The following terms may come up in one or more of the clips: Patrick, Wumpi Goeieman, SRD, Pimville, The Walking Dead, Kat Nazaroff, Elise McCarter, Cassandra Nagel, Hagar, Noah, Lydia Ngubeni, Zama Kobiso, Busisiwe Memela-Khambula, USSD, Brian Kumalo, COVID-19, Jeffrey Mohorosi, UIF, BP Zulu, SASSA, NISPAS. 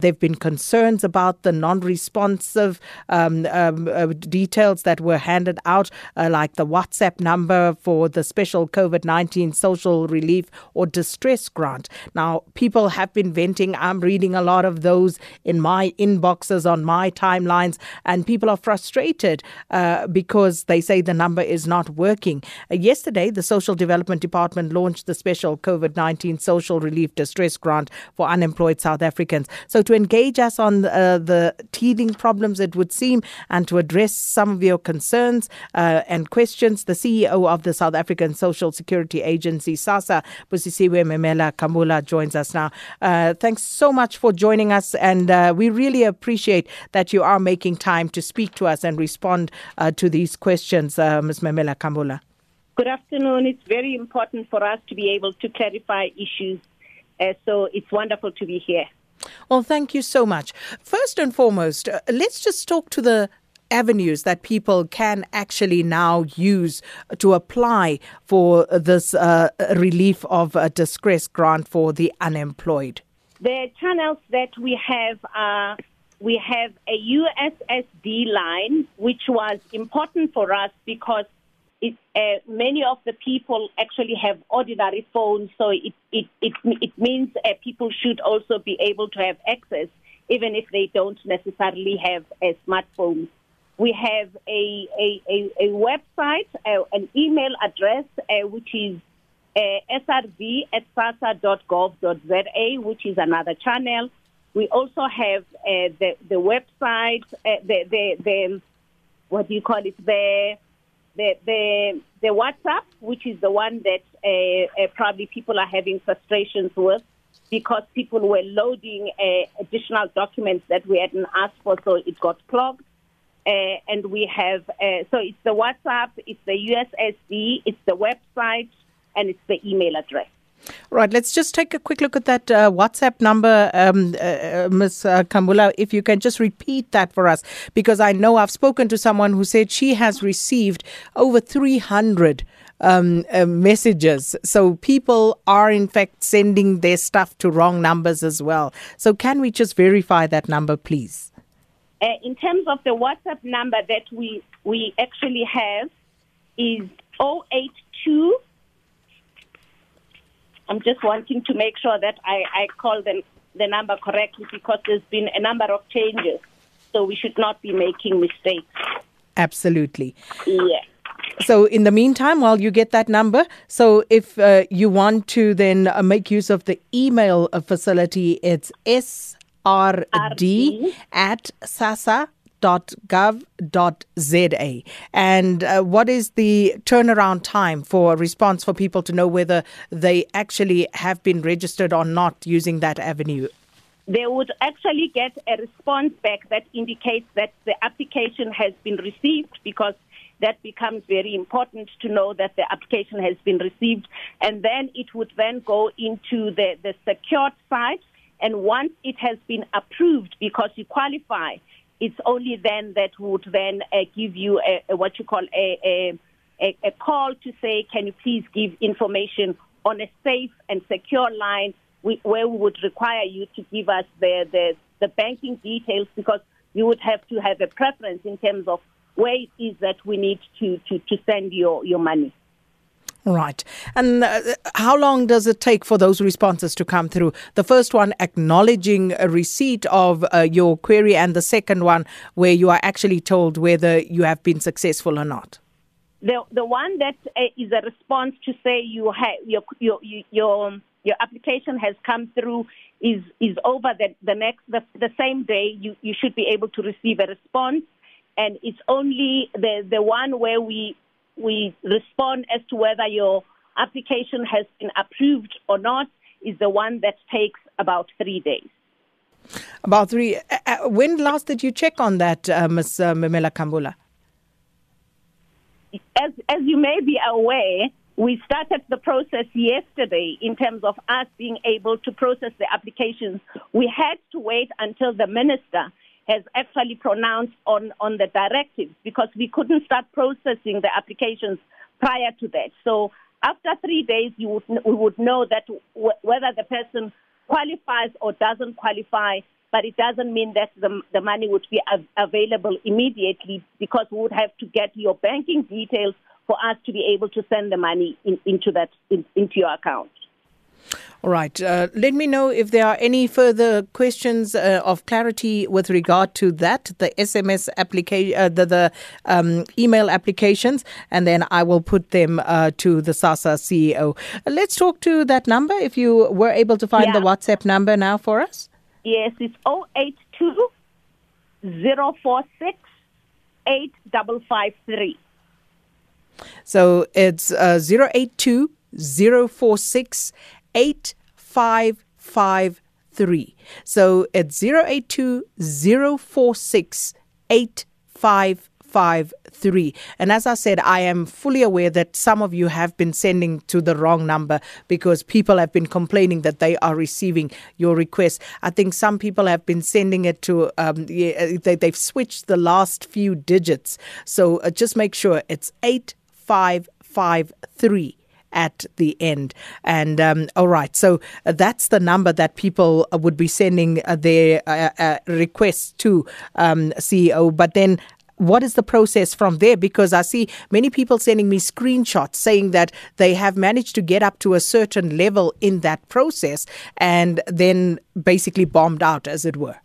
There have been concerns about the non-responsive details that were handed out, like the WhatsApp number for the special COVID-19 social relief or distress grant. Now, people have been venting. I'm reading a lot of those in my inboxes, on my timelines, and people are frustrated because they say the number is not working. Yesterday, the Social Development Department launched the special COVID-19 social relief distress grant for unemployed South Africans. So to engage us on the teething problems, it would seem, and to address some of your concerns and questions, the CEO of the South African Social Security Agency, SASSA, Busisiwe Memela-Khambula, joins us now. Thanks so much for joining us, and we really appreciate that you are making time to speak to us and respond to these questions, Ms. Memela-Khambula. Good afternoon. It's very important for us to be able to clarify issues, so it's wonderful to be here. Well, thank you so much. First and foremost, let's just talk to the avenues that people can actually now use to apply for this relief of a distress grant for the unemployed. The channels that we have are we have a USSD line, which was important for us because it, many of the people actually have ordinary phones, so it means people should also be able to have access, even if they don't necessarily have a smartphone. We have a website, an email address, which is srv@sassa.gov.za, which is another channel. We also have the website, the what do you call it, the WhatsApp, which is the one that probably people are having frustrations with because people were loading additional documents that we hadn't asked for, so it got clogged. And we have, so it's the WhatsApp, it's the USSD, it's the website, and it's the email address. Right, let's just take a quick look at that WhatsApp number, Ms. Khambula, if you can just repeat that for us, because I know I've spoken to someone who said she has received over 300 messages. So people are, in fact, sending their stuff to wrong numbers as well. So can we just verify that number, please? In terms of the WhatsApp number that we actually have is 082. I'm just wanting to make sure that I call the number correctly because there's been a number of changes. So we should not be making mistakes. Absolutely. Yeah. So in the meantime, while you get that number, so if you want to then make use of the email facility, it's srd@sassa.gov.za. And what is the turnaround time for a response for people to know whether they actually have been registered or not using that avenue? They would actually get a response back that indicates that the application has been received, because that becomes very important to know that the application has been received. And then it would then go into the secured site. And once it has been approved, because you qualify, it's only then that would then give you a what you call a call to say, can you please give information on a safe and secure line, where we would require you to give us the banking details, because you would have to have a preference in terms of where it is that we need to send your money. Right. And how long does it take for those responses to come through? The first one acknowledging a receipt of your query, and the second one where you are actually told whether you have been successful or not? The one that is a response to say your application has come through is over the same day. You should be able to receive a response, and it's only the one where we respond as to whether your application has been approved or not is the one that takes about 3 days. About three. When last did you check on that, Ms. Memela-Khambula? As you may be aware, we started the process yesterday in terms of us being able to process the applications. We had to wait until the minister has actually pronounced on the directives, because we couldn't start processing the applications prior to that. So after 3 days, we would know that whether the person qualifies or doesn't qualify, but it doesn't mean that the money would be available immediately, because we would have to get your banking details for us to be able to send the money into your account. All right. Let me know if there are any further questions of clarity with regard to that, the SMS application, the email applications, and then I will put them to the SASSA CEO. Let's talk to that number, if you were able to find the WhatsApp number now for us. Yes, it's 082-046-8553. So it's 082-046-8553. So it's 082-046-8553. And as I said, I am fully aware that some of you have been sending to the wrong number because people have been complaining that they are receiving your request. I think some people have been sending it to, they've switched the last few digits. So just make sure it's 8553 at the end. And all right, so that's the number that people would be sending their requests to CEO. But then what is the process from there? Because I see many people sending me screenshots saying that they have managed to get up to a certain level in that process and then basically bombed out, as it were.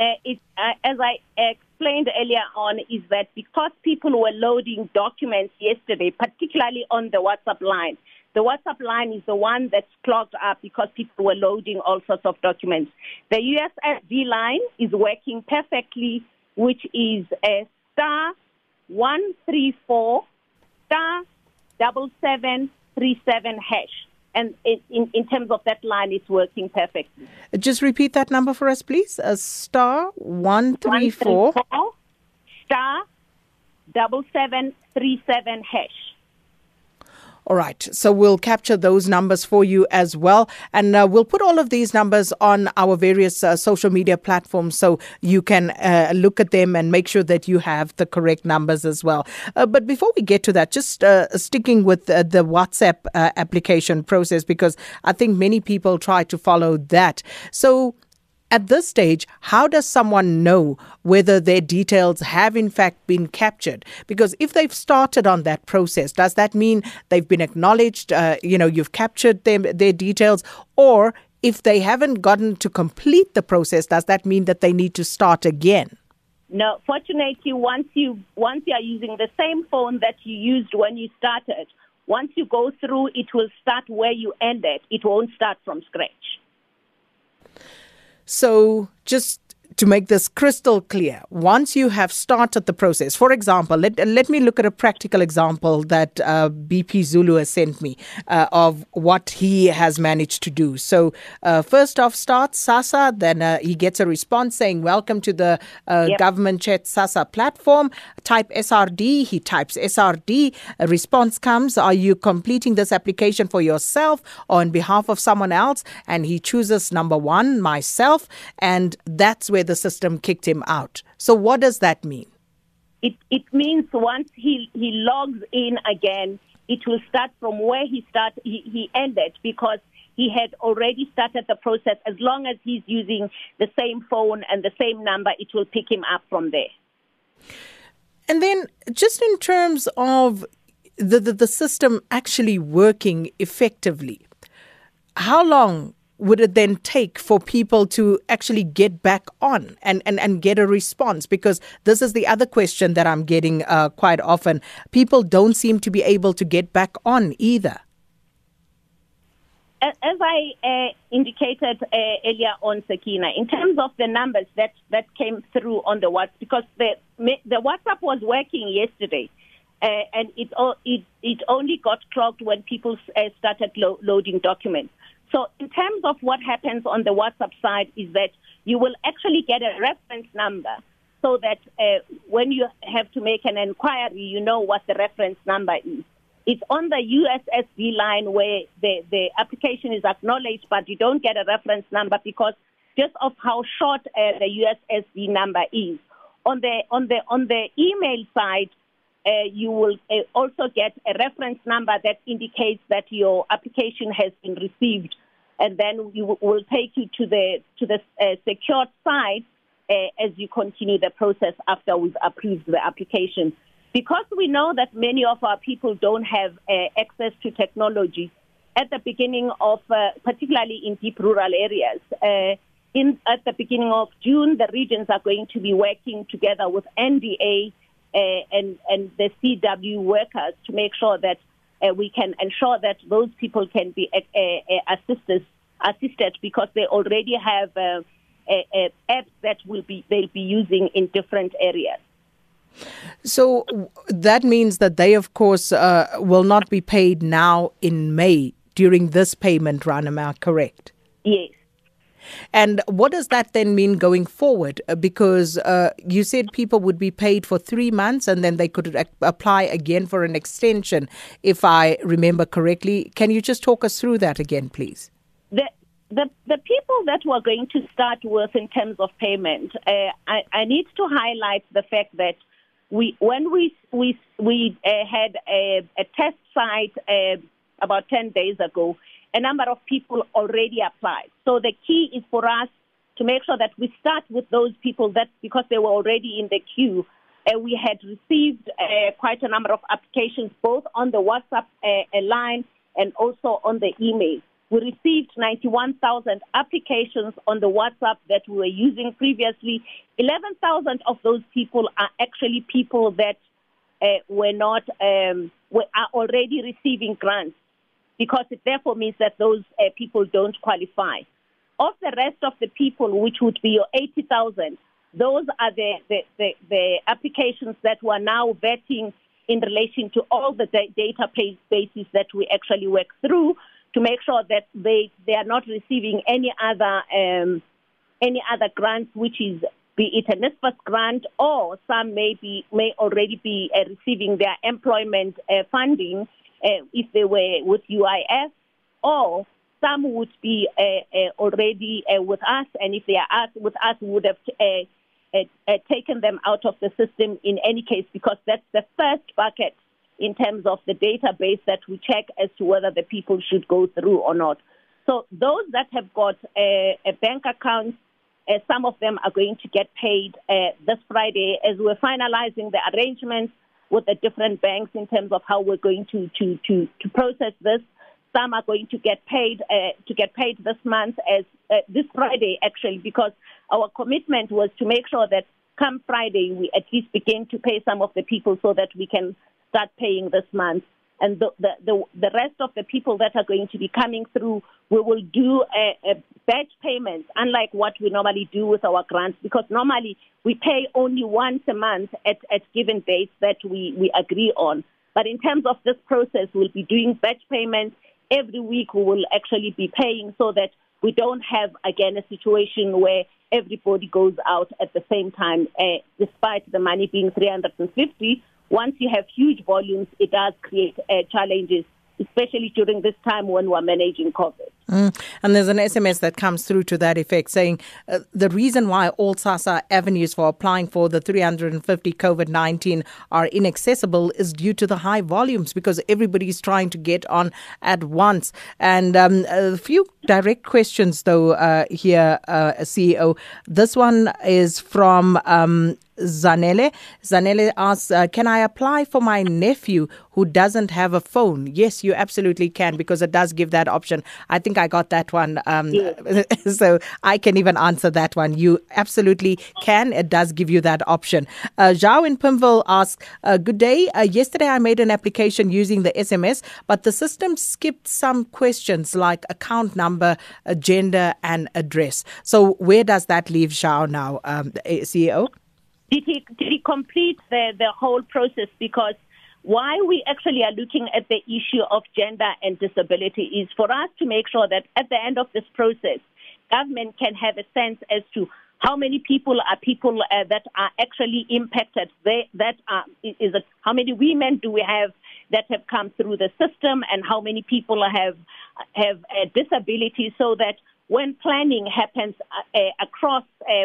As I explained earlier on, is that because people were loading documents yesterday, particularly on the WhatsApp line. The WhatsApp line is the one that's clogged up because people were loading all sorts of documents. The USSD line is working perfectly, which is *134*7737#. And in terms of that line, it's working perfectly. Just repeat that number for us, please. *134*7737#. All right. So we'll capture those numbers for you as well. And we'll put all of these numbers on our various social media platforms so you can look at them and make sure that you have the correct numbers as well. But before we get to that, just sticking with the WhatsApp application process, because I think many people try to follow that. So at this stage, how does someone know whether their details have in fact been captured? Because if they've started on that process, does that mean they've been acknowledged, you've captured their details? Or if they haven't gotten to complete the process, does that mean that they need to start again? No, fortunately, once you are using the same phone that you used when you started, once you go through, it will start where you ended. It won't start from scratch. So just to make this crystal clear, once you have started the process, for example, let me look at a practical example that BP Zulu has sent me of what he has managed to do. So first off starts SASSA, then he gets a response saying, welcome to the Government Chat SASSA platform. Type SRD. He types SRD. A response comes, are you completing this application for yourself or on behalf of someone else? And he chooses number one, myself, and that's where the system kicked him out. So what does that mean? It means once he logs in again, it will start from where he ended, because he had already started the process. As long as he's using the same phone and the same number, it will pick him up from there. And then just in terms of the system actually working effectively, how long would it then take for people to actually get back on and get a response? Because this is the other question that I'm getting quite often. People don't seem to be able to get back on either. As I indicated earlier on, Sakina, in terms of the numbers that came through on the WhatsApp, because the WhatsApp was working yesterday, and it only got clogged when people started loading documents. So in terms of what happens on the WhatsApp side is that you will actually get a reference number so that when you have to make an inquiry, you know what the reference number is. It's on the USSD line where the application is acknowledged, but you don't get a reference number because just of how short the USSD number is. On the email side, you will also get a reference number that indicates that your application has been received. and then we'll take you to the secured site as you continue the process after we've approved the application. Because we know that many of our people don't have access to technology at the beginning of, particularly in deep rural areas, at the beginning of June, the regions are going to be working together with NDA and the CW workers to make sure that we can ensure that those people can be assisted because they already have apps that they'll be using in different areas. So that means that they, of course, will not be paid now in May during this payment run, am I correct? Yes. And what does that then mean going forward? Because you said people would be paid for 3 months and then they could apply again for an extension, if I remember correctly. Can you just talk us through that again, please? The people that we're going to start with in terms of payment, I need to highlight the fact that when we had a test site about 10 days ago, a number of people already applied. So the key is for us to make sure that we start with those people that, because they were already in the queue, we had received quite a number of applications, both on the WhatsApp line and also on the email. We received 91,000 applications on the WhatsApp that we were using previously. 11,000 of those people are actually people that are already receiving grants, because it therefore means that those people don't qualify. Of the rest of the people, which would be your 80,000, those are the applications that we are now vetting in relation to all the databases that we actually work through, to make sure that they are not receiving any other grants, which is, be it a NISPAS grant, or some may already be receiving their employment funding if they were with UIF, or some would be already with us, and if they are with us, we would have taken them out of the system in any case, because that's the first bucket in terms of the database that we check as to whether the people should go through or not. So those that have got a bank account, some of them are going to get paid this Friday as we're finalizing the arrangements with the different banks in terms of how we're going to process this. Some are going to get paid this month, as this Friday actually, because our commitment was to make sure that come Friday we at least begin to pay some of the people so that we can start paying this month. And the rest of the people that are going to be coming through, we will do a batch payment, unlike what we normally do with our grants, because normally we pay only once a month at given dates that we agree on. But in terms of this process, we'll be doing batch payments. Every week we will actually be paying so that we don't have, again, a situation where everybody goes out at the same time, despite the money being 350. Once you have huge volumes, it does create challenges, especially during this time when we're managing COVID. And there's an SMS that comes through to that effect saying the reason why all SASSA avenues for applying for the 350 COVID-19 are inaccessible is due to the high volumes, because everybody's trying to get on at once. And a few direct questions, though, here, CEO. This one is from Zanele. Zanele asks, can I apply for my nephew who doesn't have a phone? Yes, you absolutely can, because it does give that option. I think I got that one. Yes. So I can even answer that one. You absolutely can. It does give you that option. Zhao in Pimville asks, good day. Yesterday I made an application using the SMS, but the system skipped some questions like account number, gender and address. So where does that leave Zhao now, CEO? Did he complete the whole process? Because why we actually are looking at the issue of gender and disability is for us to make sure that at the end of this process, government can have a sense as to how many people that are actually impacted. How many women do we have that have come through the system, and how many people have a disability, so that when planning happens across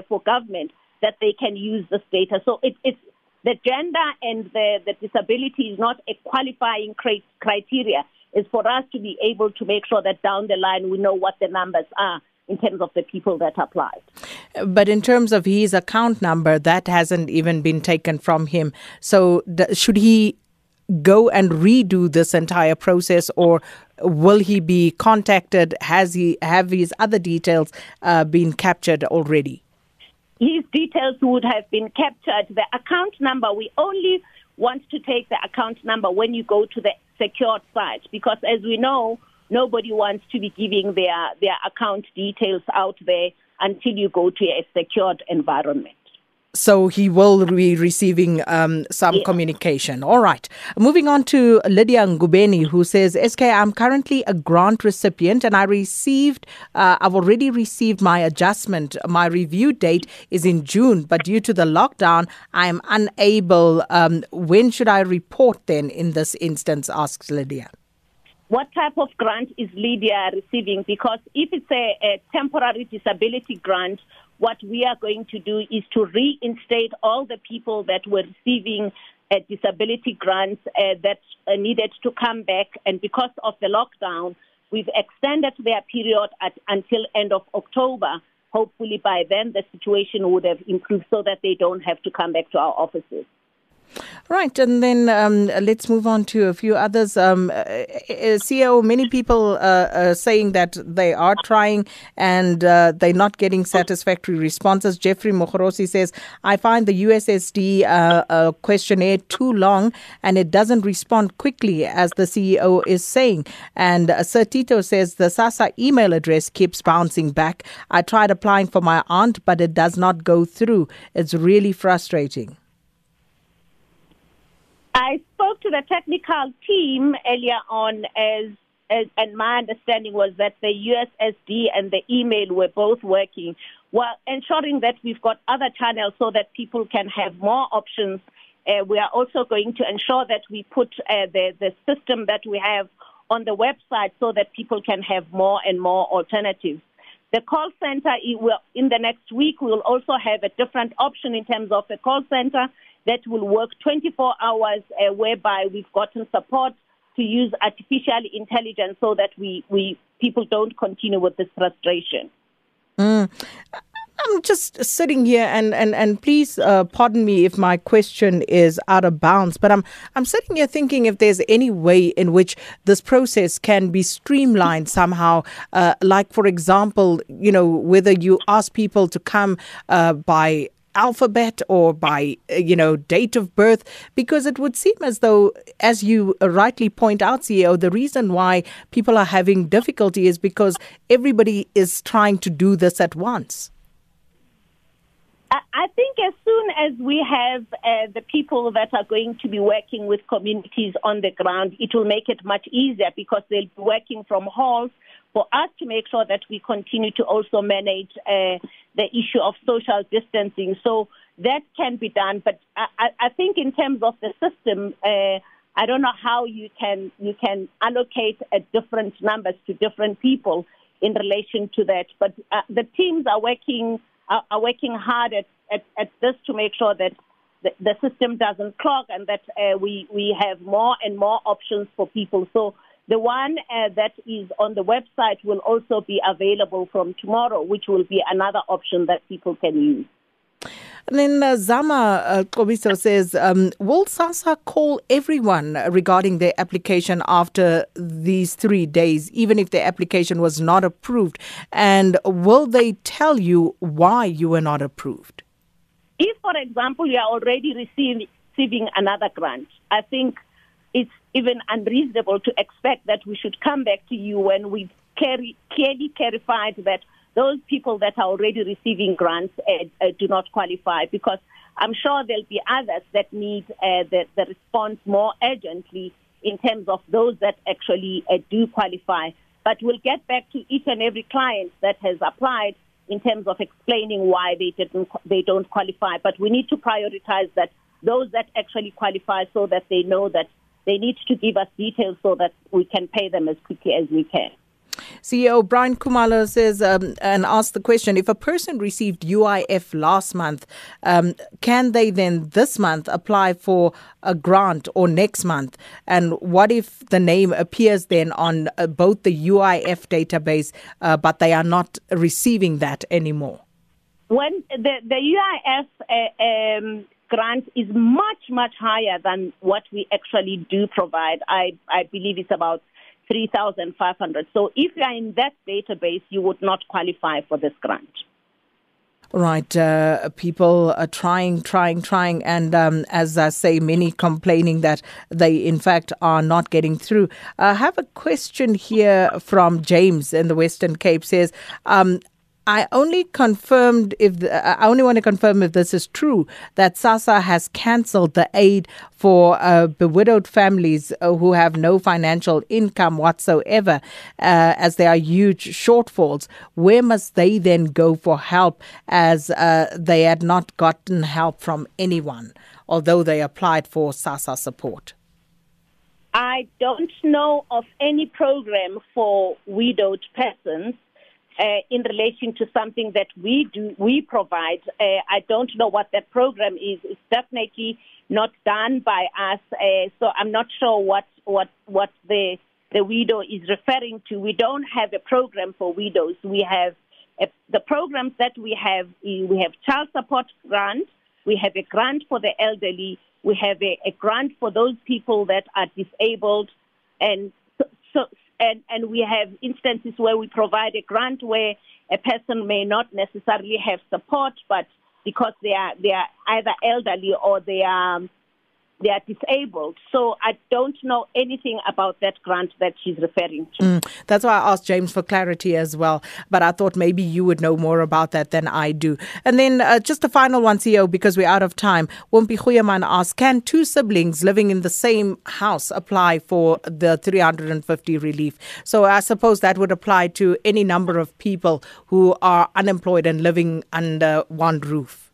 for government, that they can use this data. So it's the gender and the disability is not a qualifying criteria. is for us to be able to make sure that down the line we know what the numbers are in terms of the people that applied. But in terms of his account number, that hasn't even been taken from him. So should he go and redo this entire process, or will he be contacted? Have his other details been captured already? His details would have been captured. The account number, we only want to take the account number when you go to the secured site, because as we know, nobody wants to be giving their account details out there until you go to a secured environment. So he will be receiving some communication. All right. Moving on to Lydia Ngubeni, who says, SK, I'm currently a grant recipient and I've already received my adjustment. My review date is in June, but due to the lockdown, I'm unable. When should I report then in this instance, asks Lydia. What type of grant is Lydia receiving? Because if it's a temporary disability grant, what we are going to do is to reinstate all the people that were receiving disability grants that needed to come back. And because of the lockdown, we've extended their period until end of October. Hopefully by then the situation would have improved so that they don't have to come back to our offices. Right, and then let's move on to a few others. CEO, many people are saying that they are trying and they're not getting satisfactory responses. Jeffrey Mohorosi says, I find the USSD questionnaire too long and it doesn't respond quickly, as the CEO is saying. And Sir Tito says, the SASSA email address keeps bouncing back. I tried applying for my aunt, but it does not go through. It's really frustrating. I spoke to the technical team earlier on, and my understanding was that the USSD and the email were both working, while ensuring that we've got other channels so that people can have more options. We are also going to ensure that we put the system that we have on the website so that people can have more and more alternatives. The call center, in the next week, we will also have a different option in terms of the call center that will work 24 hours, whereby we've gotten support to use artificial intelligence so that we people don't continue with this frustration. I'm just sitting here, and please pardon me if my question is out of bounds, but I'm sitting here thinking if there's any way in which this process can be streamlined somehow. Like, for example, you know, whether you ask people to come by alphabet or by, you know, date of birth, because it would seem as though, as you rightly point out, CEO, the reason why people are having difficulty is because everybody is trying to do this at once. I think as soon as we have the people that are going to be working with communities on the ground, it will make it much easier, because they'll be working from halls for us to make sure that we continue to also manage the issue of social distancing. So that can be done. But I think in terms of the system, I don't know how you can allocate different numbers to different people in relation to that. But the teams are working hard at this to make sure that the system doesn't clog and that we have more and more options for people. So the one that is on the website will also be available from tomorrow, which will be another option that people can use. And then Zama Kobiso says, will SASSA call everyone regarding their application after these 3 days, even if their application was not approved? And will they tell you why you were not approved? If, for example, you are already receiving another grant, I think it's even unreasonable to expect that we should come back to you when we've clearly clarified that those people that are already receiving grants do not qualify, because I'm sure there'll be others that need the response more urgently in terms of those that actually do qualify. But we'll get back to each and every client that has applied in terms of explaining why they don't qualify. But we need to prioritize that those that actually qualify, so that they know that they need to give us details so that we can pay them as quickly as we can. CEO Brian Kumalo says and asked the question, if a person received UIF last month, can they then this month apply for a grant or next month? And what if the name appears then on both the UIF database, but they are not receiving that anymore? When the UIF grant is much higher than what we actually do provide. I believe it's about 3,500. So if you are in that database, you would not qualify for this grant. Right, people are trying, and as I say, many complaining that they, in fact, are not getting through. I have a question here from James in the Western Cape. Says, I only want to confirm if this is true, that SASSA has cancelled the aid for bewidowed families who have no financial income whatsoever, as there are huge shortfalls. Where must they then go for help, as they had not gotten help from anyone, although they applied for SASSA support? I don't know of any program for widowed persons. In relation to something that we provide. I don't know what that program is. It's definitely not done by us, so I'm not sure what the widow is referring to. We don't have a program for widows. We have the programs that we have child support grant, we have a grant for the elderly, we have a grant for those people that are disabled, and we have instances where we provide a grant where a person may not necessarily have support, but because they are either elderly or they are disabled. So I don't know anything about that grant that she's referring to. That's why I asked James for clarity as well. But I thought maybe you would know more about that than I do. And then just the final one, CEO, because we're out of time. Wumpi Goeieman asks, can two siblings living in the same house apply for the 350 relief? So I suppose that would apply to any number of people who are unemployed and living under one roof.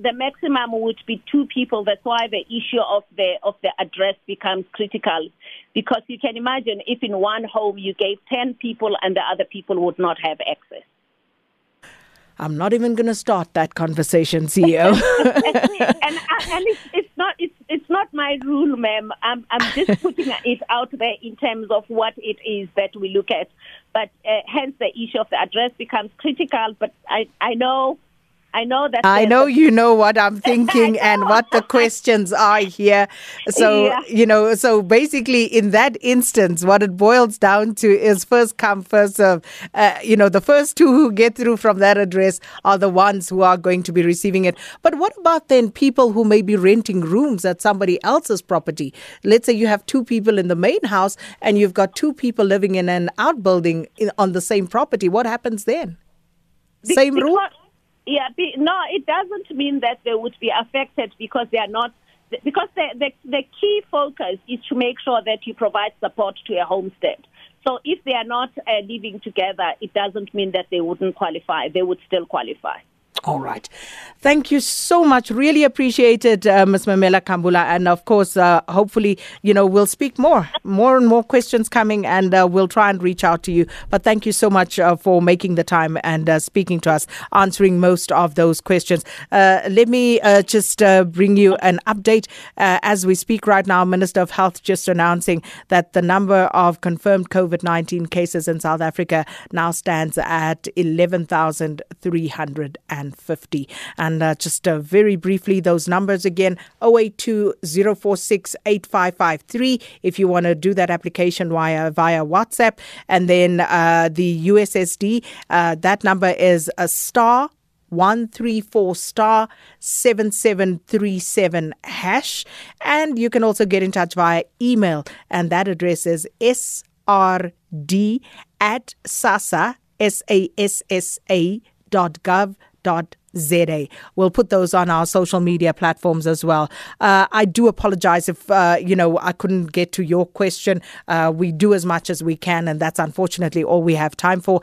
The maximum would be two people. That's why the issue of the address becomes critical, because you can imagine if in one home you gave 10 people and the other people would not have access. I'm not even going to start that conversation, CEO. and it's not my rule, ma'am. I'm just putting it out there in terms of what it is that we look at. But hence the issue of the address becomes critical. But I know that. I know you know what I'm thinking and what the questions are here. So, yeah. So basically in that instance, what it boils down to is first come, first serve. The first two who get through from that address are the ones who are going to be receiving it. But what about then people who may be renting rooms at somebody else's property? Let's say you have two people in the main house and you've got two people living in an outbuilding on the same property. What happens then? Same room? Yeah, no, it doesn't mean that they would be affected, because they are not. Because the key focus is to make sure that you provide support to a homestead. So if they are not living together, it doesn't mean that they wouldn't qualify. They would still qualify. All right. Thank you so much. Really appreciate it, Ms. Memela-Khambula. And of course, hopefully, we'll speak more and more questions coming, and we'll try and reach out to you. But thank you so much for making the time and speaking to us, answering most of those questions. Let me just bring you an update. As we speak right now, Minister of Health just announcing that the number of confirmed COVID-19 cases in South Africa now stands at 11,350. And just very briefly, those numbers again, 0820468553 if you want to do that application via WhatsApp. And then the USSD, that number is a star 134 star 7737 hash. And you can also get in touch via email, and that address is srd@sassa.gov.za. We'll put those on our social media platforms as well. I do apologize if, I couldn't get to your question. We do as much as we can, and that's unfortunately all we have time for.